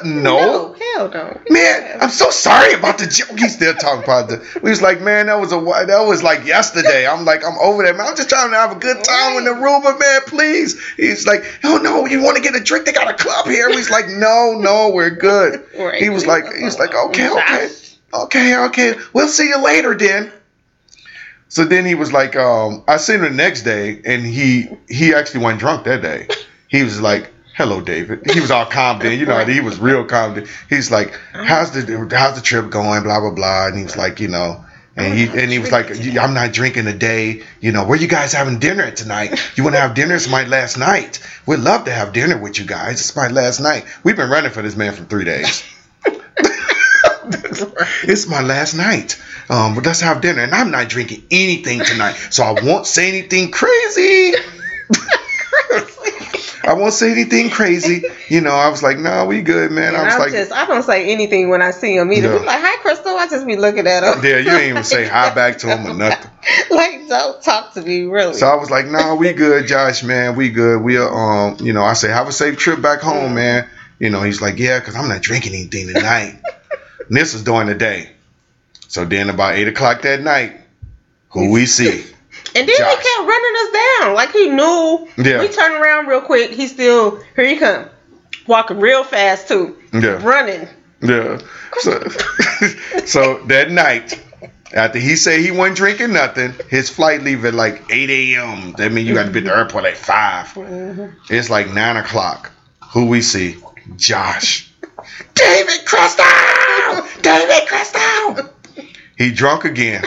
No. Hell no. Man, I'm so sorry about the joke. He's still talking about the. We was like, man, that was like yesterday. I'm like, I'm over that, man. I'm just trying to have a good time in the room, but man, please. He's like, oh no, you want to get a drink? They got a club here. We was like, no, we're good. He was like, okay. We'll see you later then. So then he was like, I seen him the next day, and he actually wasn't drunk that day. He was like, hello, David. He was all calm then. You know, he was real calm then. He's like, how's the trip going? Blah, blah, blah. And he was like, you know, and he was like, I'm not drinking today. You know, where you guys having dinner at tonight? You want to have dinner? It's my last night. We'd love to have dinner with you guys. It's my last night. We've been running for this man for 3 days. It's my last night. But let's have dinner. And I'm not drinking anything tonight. So I won't say anything crazy. I won't say anything crazy. You know, I was like, no, we good, man. I was like, I don't say anything when I see him either. No. He's like, hi, Crystal. I just be looking at him. Yeah, you ain't even say hi back to him or nothing. Like, don't talk to me, really. So I was like, no, we good, Josh, man. We good. We'll, you know, I say, have a safe trip back home, man. You know, he's like, yeah, because I'm not drinking anything tonight. And this was during the day. So then about 8 o'clock that night, who we see? And then Josh. He kept running us down. Like he knew. Yeah. We turned around real quick. He still, here he come. Walking real fast too. Yeah. Running. Yeah. So that night, after he said he wasn't drinking nothing, his flight leave at like 8 a.m. That means you got to be at the airport at 5. Mm-hmm. It's like 9 o'clock. Who we see? Josh. David Crystal! He drunk again.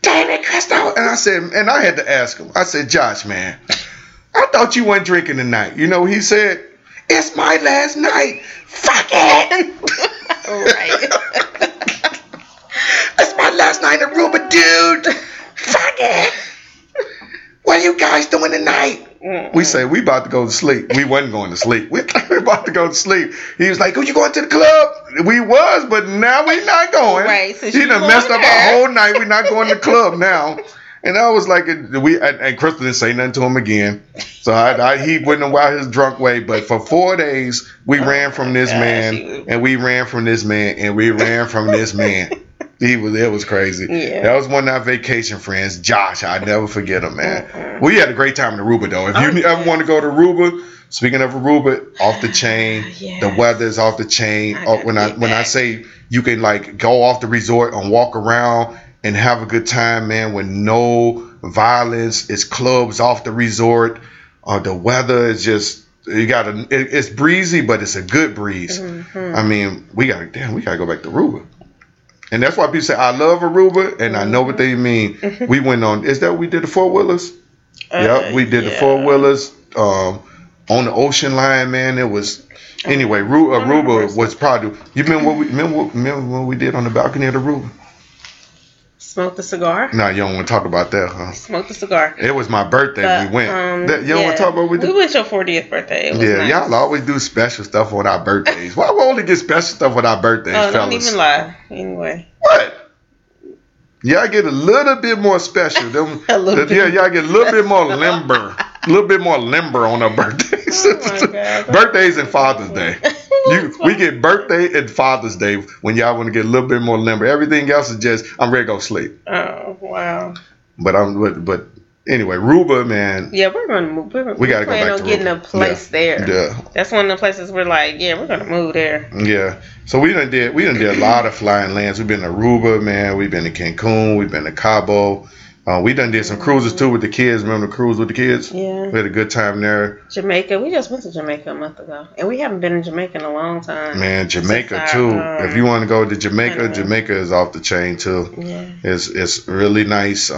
David Crystal. And I said, and I had to ask him. I said, Josh, man, I thought you weren't drinking tonight. You know, he said, it's my last night. Fuck it. All right. It's my last night in Aruba, dude. Fuck it. What are you guys doing tonight? Mm-mm. We said, we about to go to sleep. We wasn't going to sleep. We were about to go to sleep. He was like, oh, you going to the club? We was, but now we not going. Right. So she done messed up our whole night. We not going to the club now. And I was like, and Crystal didn't say nothing to him again. So he went about his drunk way. But for 4 days, we ran from this man, and we ran from this man, and we ran from this man. It was crazy. Yeah. That was one of our vacation friends, Josh. I'll never forget him, man. Mm-hmm. We had a great time in Aruba, though. If you ever want to go to Aruba, speaking of Aruba, off the chain. Yes. The weather is off the chain. When I say you can like go off the resort and walk around and have a good time, man, with no violence. It's clubs off the resort. The weather is just. It's breezy, but it's a good breeze. Mm-hmm. I mean, we gotta go back to Aruba. And that's why people say, I love Aruba, and I know what they mean. We went on, is that we did the four-wheelers? Yep, we did the four-wheelers on the ocean line, man. It was, anyway, Aruba was probably, you remember what we did on the balcony of Aruba? Smoked a cigar? No, you don't want to talk about that, huh? Smoked a cigar. It was my birthday. But, we went. You don't want to talk about what we did? We went your 40th birthday. Nice. Y'all always do special stuff on our birthdays. Why we only get special stuff on our birthdays, fellas? Don't even lie. Anyway. What? Y'all get a little bit more special. Y'all get a little bit more limber. A little bit more limber on our birthdays. Oh my God. Birthdays and Father's Day. We get birthday and Father's Day when y'all want to get a little bit more limber. Everything else is just I'm ready to go sleep. Oh wow! But anyway, Aruba, man. Yeah, we're gonna move. We gotta go back to Aruba. Getting a place there. Yeah, that's one of the places we're like, yeah, we're gonna move there. Yeah. So we done did a lot of flying lands. We've been to Aruba, man. We've been to Cancun. We've been to Cabo. We done did some cruises too with the kids. Remember the cruise with the kids? Yeah. We had a good time there. Jamaica. We just went to Jamaica a month ago. And we haven't been in Jamaica in a long time. Man, Jamaica too. If you want to go to Jamaica, Jamaica is off the chain too. Yeah. It's really nice.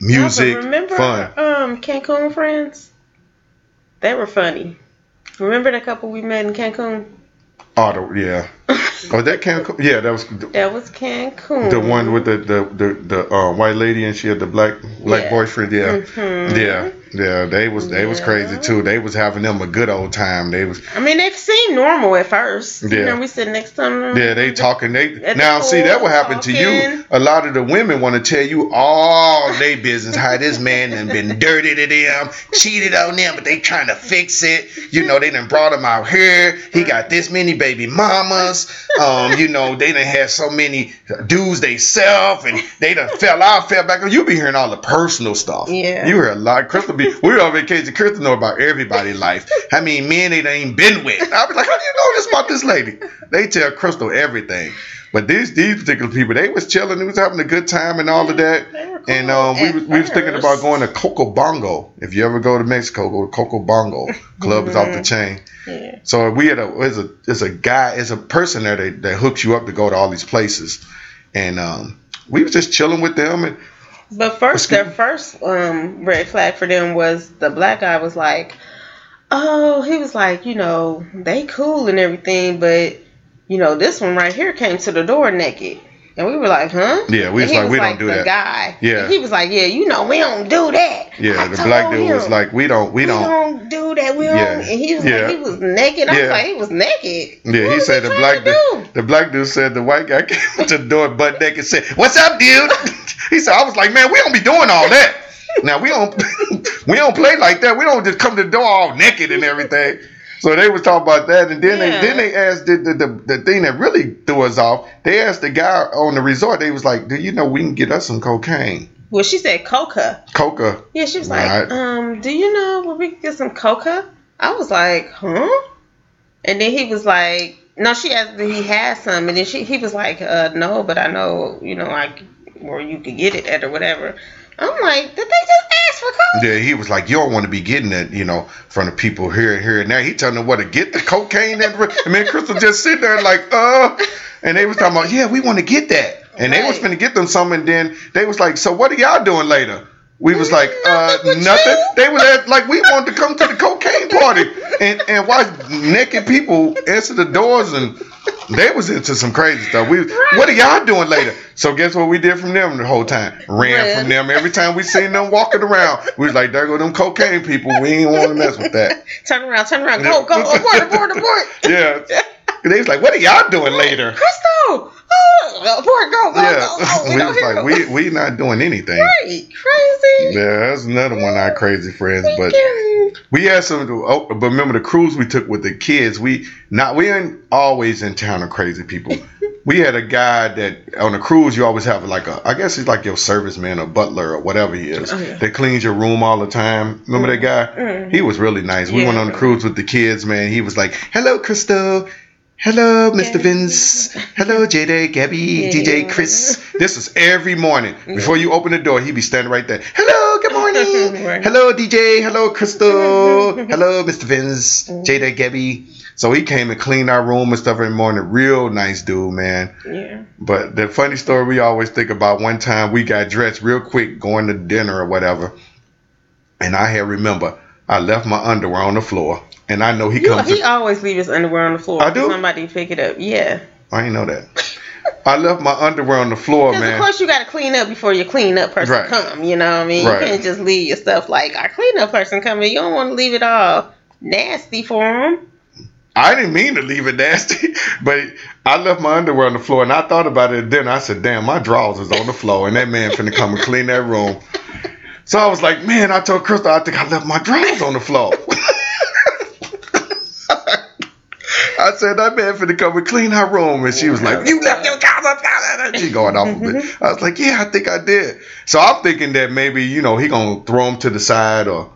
Music, remember, fun. Cancun friends? They were funny. Remember that couple we met in Cancun? Oh, yeah. Oh, that Cancun? Yeah, that was. That was Cancun. The one with the white lady and she had the black boyfriend. Yeah, mm-hmm. yeah. They was crazy too. They was having them a good old time. They was. I mean, they've seemed normal at first. Yeah. You know, we sit next to them. Yeah, they talking. They now see that what happened to you. A lot of the women want to tell you all they business. How this man done been dirty to them, cheated on them, but they trying to fix it. You know, they done brought him out here. He got this many baby mamas. You know, they done had so many dudes they self, and they done fell back. You be hearing all the personal stuff. Yeah. You hear a lot. We were on vacation. Crystal know about everybody's life. I mean, men they ain't been with. I be like, how do you know this about this lady? They tell Crystal everything. But these particular people, they was chilling. They was having a good time and all of that. They were cool. And we was thinking about going to Coco Bongo. If you ever go to Mexico, go to Coco Bongo. Club is off the chain. Yeah. So we had a person there that hooks you up to go to all these places, and we was just chilling with them. And but first, their first red flag for them was the black guy was like, oh, he was like, you know, they cool and everything, but you know, this one right here came to the door naked. And we were like, huh? Yeah, we was like, we don't do that. Guy. Yeah. And he was like, yeah, you know, we don't do that. Yeah, the black dude was like, we don't do that. We don't. Yeah. And he was like, he was naked. I was like, he was naked. Yeah, he said the black dude said the white guy came to the door butt naked and said, what's up, dude? He said, I was like, man, we don't be doing all that. Now we don't play like that. We don't just come to the door all naked and everything. So they was talking about that, and then they asked the thing that really threw us off. They asked the guy on the resort. They was like, "Do you know we can get us some cocaine?" Well, she said coca. Coca. Yeah, she was like, "Do you know where we can get some coca?" I was like, "Huh?" And then he was like, "No." She asked if he had some, and then he was like, "No, but I know where you could get it at or whatever." I'm like, did they just ask for coke? Yeah, he was like, you don't want to be getting that, you know, from the people here and there. He telling them what to get the cocaine. And then Crystal just sitting there like, and they was talking about, yeah, we want to get that. And they was finna get them some, and then they was like, so what are y'all doing later? We was like, nothing. They was like, we wanted to come to the cocaine party and watch naked people answer the doors, and they was into some crazy stuff. What are y'all doing later? So guess what we did from them the whole time? Ran from them. Every time we seen them walking around, we was like, there go them cocaine people. We ain't want to mess with that. Turn around. Go, abort. Yeah. They was like, what are y'all doing later? Crystal! Go. We was like, we not doing anything. Right, crazy. Yeah, that's another one of our crazy friends. But we had some. But remember the cruise we took with the kids. We ain't always in town of crazy people. We had a guy that on a cruise you always have like I guess he's like your serviceman or butler or whatever he is. Oh, yeah. That cleans your room all the time. Remember that guy? Mm. He was really nice. We went on the cruise with the kids, man. He was like, hello, Crystal. Hello, Mr. Vince. Hello, J-Day, Gabby, DJ Chris. This is every morning. Before you open the door, he be standing right there. Hello, good morning. Hello, DJ. Hello, Crystal. Hello, Mr. Vince, J-Day, Gabby. So he came and cleaned our room and stuff every morning. Real nice dude, man. Yeah. But the funny story we always think about, one time we got dressed real quick going to dinner or whatever. And I left my underwear on the floor. And I know he always leave his underwear on the floor. I do. Somebody pick it up. Yeah. I ain't know that. I left my underwear on the floor, man. Of course, you got to clean up before your clean up person come. You know what I mean? Right. You can't just leave your stuff like our clean up person coming. You don't want to leave it all nasty for him. I didn't mean to leave it nasty, but I left my underwear on the floor, and I thought about it then. I said, "Damn, my drawers is on the floor, and that man finna come and clean that room." So I was like, "Man," I told Crystal, "I think I left my drawers on the floor." I said, that man finna come and clean her room. And she was like, you left your house. She going off a bit. I was like, yeah, I think I did. So I'm thinking that maybe, you know, he going to throw him to the side or,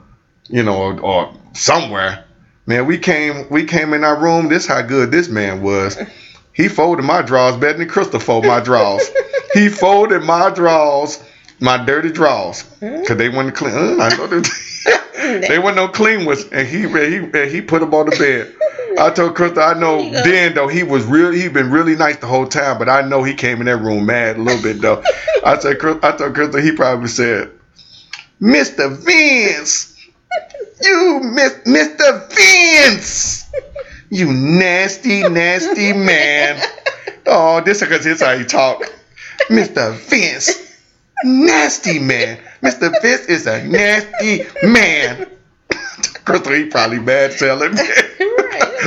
you know, or somewhere. Man, we came in our room. This how good this man was. He folded my drawers better than Crystal folded my drawers. my dirty drawers, because they weren't clean. I know they weren't no clean ones, and he put them on the bed. I told Crystal, I know then though he was really, he been really nice the whole time, but I know he came in that room mad a little bit though. I told Crystal, he probably said, "Mr. Vince, you Mr. Vince, you nasty man." Oh, this is because this how he talk, Mr. Vince, nasty man. Mr. Vince is a nasty man. Crystal, he probably mad selling.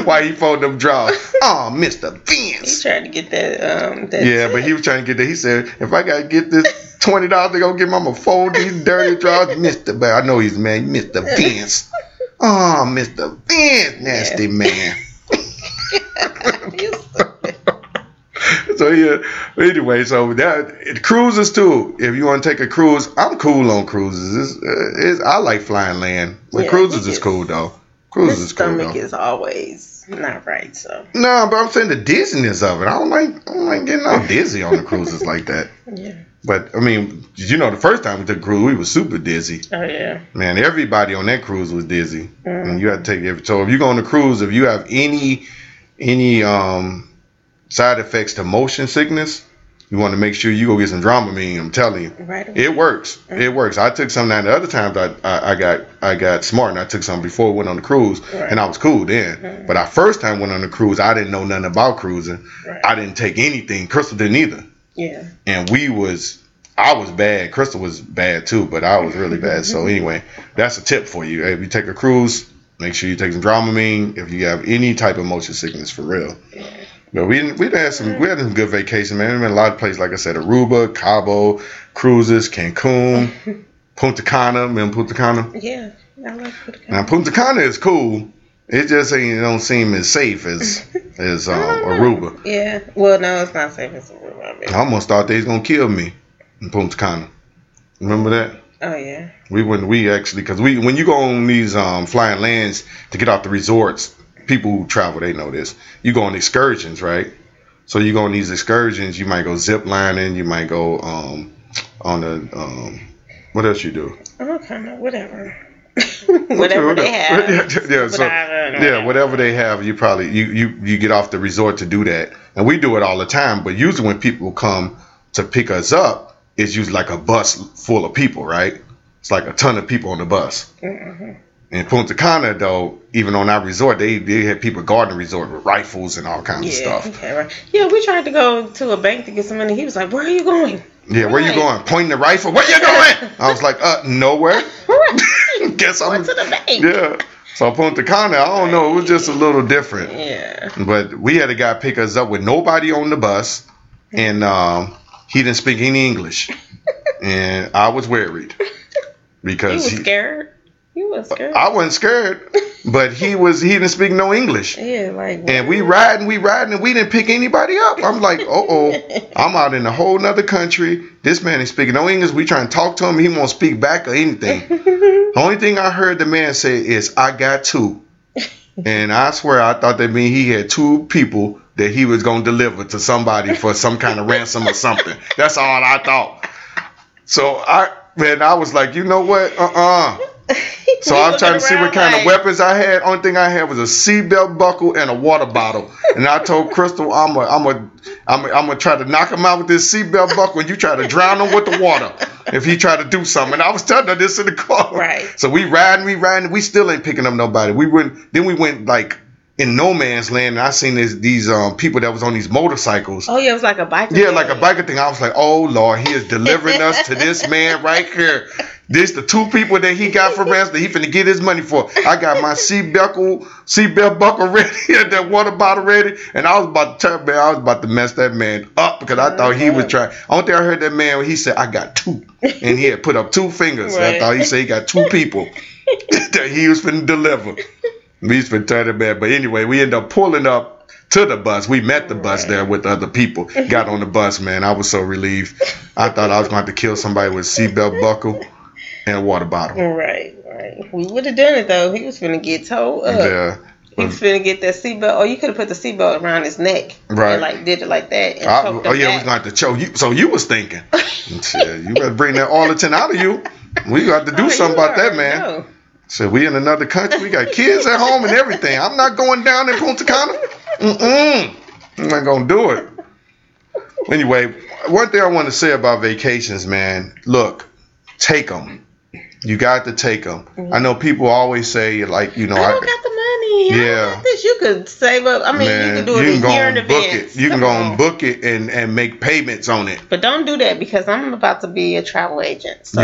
Why he folded them drawers? Oh, Mr. Vince. He's trying to get that. But he was trying to get that. He said, if I got to get this $20, they're going to give Mama fold these dirty drawers. Mr. But I know he's mad. Mr. Vince. Oh, Mr. Vince. Nasty man. So, yeah. Anyway, so that cruises, too. If you want to take a cruise, I'm cool on cruises. I like flying land. But cruises is cool, though. Cruises is cool, though. Stomach is always not right, so. No, but I'm saying the dizziness of it. I don't like getting all dizzy on the cruises like that. Yeah. But, I mean, you know, the first time we took a cruise, we were super dizzy. Oh, yeah. Man, everybody on that cruise was dizzy. Mm-hmm. And you had to take every... So, if you go on a cruise, if you have any side effects to motion sickness, you want to make sure you go get some Dramamine. I'm telling you, right away. It works. Mm-hmm. It works. I took some now. The other times I got smart and I took some before I went on the cruise, right. And I was cool then. Mm-hmm. But our first time went on the cruise, I didn't know nothing about cruising. Right. I didn't take anything. Crystal didn't either. Yeah. And I was bad. Crystal was bad too, but I was really bad. So anyway, that's a tip for you. If you take a cruise, make sure you take some Dramamine. If you have any type of motion sickness, for real. Yeah. But we had some good vacation, man. We've been a lot of places, like I said, Aruba, Cabo, cruises, Cancun, Punta Cana. Remember Punta Cana? Yeah, I like Punta Cana. Now Punta Cana is cool. It just don't seem as safe as Aruba. Yeah, well, no, it's not safe as Aruba. I mean, I almost thought they was gonna kill me in Punta Cana. Remember that? Oh yeah. When you go on these flying lands to get out the resorts. People who travel, they know this. You go on excursions, right? So you go on these excursions. You might go zip lining. You might go on the what else you do? Okay, whatever. whatever they have. Yeah, so, whatever they have. You probably you get off the resort to do that, and we do it all the time. But usually when people come to pick us up, it's usually like a bus full of people, right? It's like a ton of people on the bus. Mm-hmm. In Punta Cana, though, even on our resort, they had people guarding the resort with rifles and all kinds of stuff. Okay, right. Yeah, we tried to go to a bank to get some money. He was like, "Where are you going?" Yeah, where you going? Pointing the rifle. Where you going? I was like, nowhere." Guess I'm going to the bank. Yeah. So Punta Cana, I don't know. It was just a little different. Yeah. But we had a guy pick us up with nobody on the bus, and he didn't speak any English, and I was worried because he was scared. You was scared. I wasn't scared, but he didn't speak no English. Yeah, like. And we riding, and we didn't pick anybody up. I'm like, I'm out in a whole nother country. This man ain't speaking no English. We trying to talk to him. He won't speak back or anything. The only thing I heard the man say is, "I got two." And I swear, I thought that mean he had two people that he was going to deliver to somebody for some kind of ransom or something. That's all I thought. So I was like, you know what? So I'm trying to see what kind of weapons I had. Only thing I had was a seatbelt buckle and a water bottle. And I told Crystal, I'm gonna try to knock him out with this seatbelt buckle, and you try to drown him with the water if he try to do something. And I was telling her this in the car. Right. So we riding. We still ain't picking up nobody. We went like in no man's land, and I seen these people that was on these motorcycles. Oh yeah, it was like a biker. Yeah, like a biker thing. I was like, oh Lord, he is delivering us to this man right here. This the two people that he got for ransom that he finna get his money for. I got my seatbelt buckle ready, that water bottle ready, and I was about to mess that man up because I thought he was trying. Only thing I heard that man, he said, "I got two," and he had put up two fingers. Right. I thought he said he got two people that he was finna deliver. We used to turn it bad, but anyway, we ended up pulling up to the bus. We met the bus there with the other people. Got on the bus, man. I was so relieved. I thought I was going to kill somebody with a seatbelt buckle and a water bottle. Right. We would have done it, though. He was going to get towed up. Yeah. He was finna get that seatbelt, or you could have put the seatbelt around his neck, right? And like did it like that. And we was going to choke you. So you was thinking, you better bring that Arlington out of you. We got to do something about that, man. No. So we in another country, we got kids at home and everything. I'm not going down in Punta Cana. I'm not gonna do it. Anyway, one thing I want to say about vacations, man. Look, take them. You got to take them. Mm-hmm. I know people always say, like, you know, I don't got the money. Yeah, I got this. You could save up. I mean, man, you can do it a year in advance. You can go and book it and make payments on it. But don't do that, because I'm about to be a travel agent. So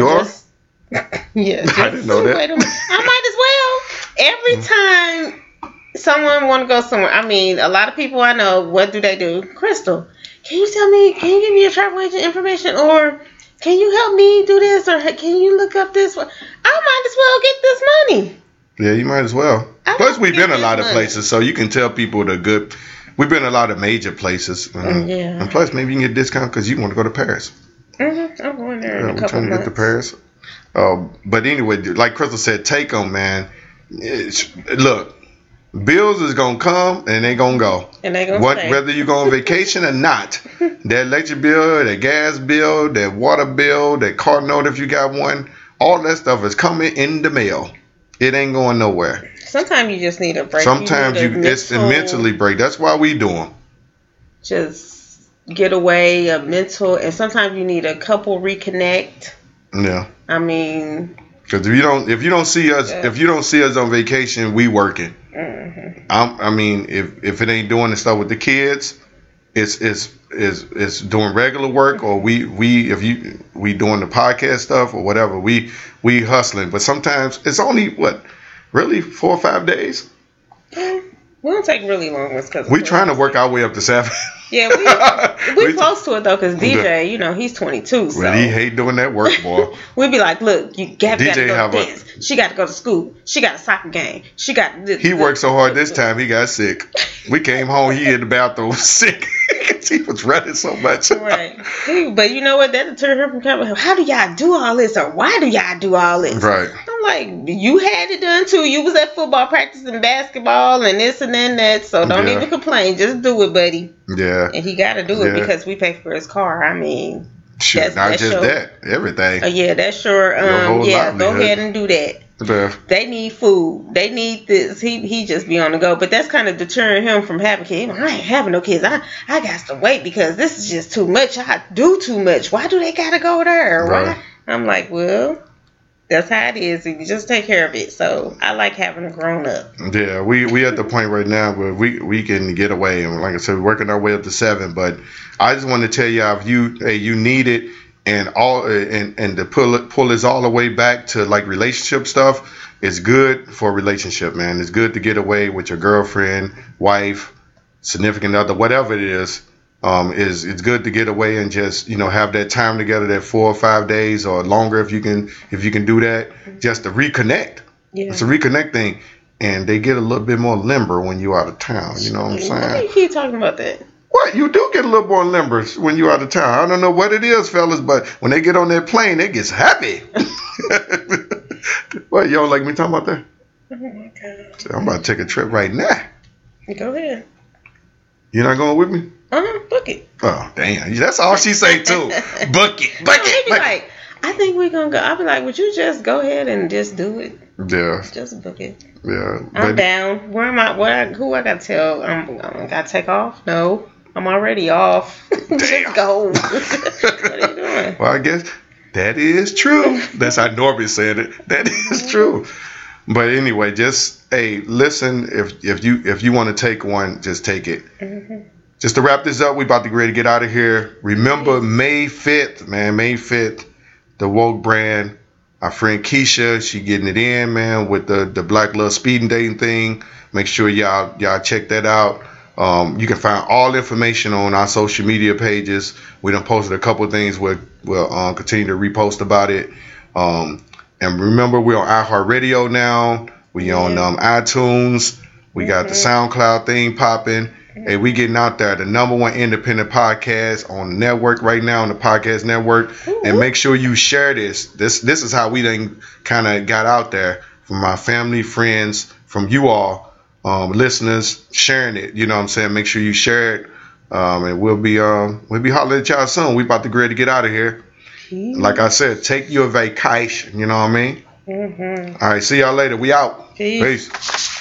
I didn't know that. I might as well. Every time someone want to go somewhere, I mean, a lot of people I know, what do they do? Crystal, can you give me your travel agent information, or can you help me do this, or can you look up this one? I might as well get this money. Yeah, you might as well. Plus, we've been a lot of places, so you can tell people the good. We've been a lot of major places. Yeah. And plus, maybe you can get a discount because you want to go to Paris. Mm-hmm. I'm going there in a couple months. We're trying to get to Paris. But anyway, like Crystal said, take them, man. Look, bills is going to come and they're going to go. And they're going to stay. Whether you go on vacation or not, that electric bill, that gas bill, that water bill, that car note if you got one, all that stuff is coming in the mail. It ain't going nowhere. Sometimes you just need a break. Sometimes it's a mentally break. That's why we do them. Just get away, a mental, and sometimes you need a couple reconnect. Yeah. I mean, because if you don't see us on vacation, we working. Mm-hmm. If it ain't doing the stuff with the kids, it's doing regular work, or we doing the podcast stuff or whatever. We hustling, but sometimes it's only really 4 or 5 days. Yeah. We don't take really long ones because we're trying to work our way up to 7. Yeah, we're close to it though, because DJ, you know, he's 22. So he hate doing that work, boy. We'd be like, look, you got to go dance. She got to go to school. She got a soccer game. She got this. He worked so hard this time, he got sick. We came home, he in the bathroom sick. He was running so much. Right. But you know what? That deterred her from coming. How do y'all do all this? Or why do y'all do all this? Right. I'm like, you had it done too. You was at football practice and basketball and this and then that. So don't even complain. Just do it, buddy. Yeah. And he got to do it because we pay for his car. I mean, shoot, everything. Oh, yeah, that's sure. Go ahead and do that. Yeah. They need food. They need this. He just be on the go, but that's kind of deterring him from having kids. I ain't having no kids. I got to wait because this is just too much. I do too much. Why do they gotta go there? Right. Why? I'm like, well, that's how it is. You just take care of it. So I like having a grown up. Yeah, we at the point right now where we can get away, and like I said, we're working our way up to 7. But I just want to tell y'all, if you need it. And to pull this all the way back to like relationship stuff, it's good for a relationship, man. It's good to get away with your girlfriend, wife, significant other, whatever it is. It's good to get away and just, you know, have that time together, that 4 or 5 days or longer if you can do that, just to reconnect. Yeah. It's a reconnect thing, and they get a little bit more limber when you're out of town. You know what I'm saying? Why do you keep talking about that? What? You do get a little more limber when you're out of town. I don't know what it is, fellas, but when they get on that plane, they gets happy. What, you don't like me talking about that? Oh, my God. I'm about to take a trip right now. Go ahead. You're not going with me? Book it. Oh, damn. That's all she say, too. Book it. Book it. Like, I think we're going to go. I'll be like, would you just go ahead and just do it? Yeah. Just book it. Yeah. I'm down. Where am I? Who I got to tell? I got to take off? No. I'm already off. Just go. What are you doing? Well, I guess that is true. That's how Norby said it. That is true. But anyway, just listen. If you want to take one, just take it. Mm-hmm. Just to wrap this up, we about to get ready to get out of here. Remember May 5th, man. May 5th, the Woke brand. Our friend Keisha, she getting it in, man, with the Black Love Speeding Dating thing. Make sure y'all check that out. You can find all information on our social media pages. We done posted a couple of things. We'll continue to repost about it. And remember, we're on iHeartRadio now. We on iTunes. We got the SoundCloud thing popping. Hey, we getting out there. The number one independent podcast on the network right now, on the podcast network. Ooh. And make sure you share this. This is how we then kind of got out there from my family, friends, from you all. listeners, sharing it. You know what I'm saying? Make sure you share it. And we'll be hollering at y'all soon. We about to ready to get out of here. Mm-hmm. Like I said, take your vacation. You know what I mean? Mm-hmm. All right. See y'all later. We out. Peace.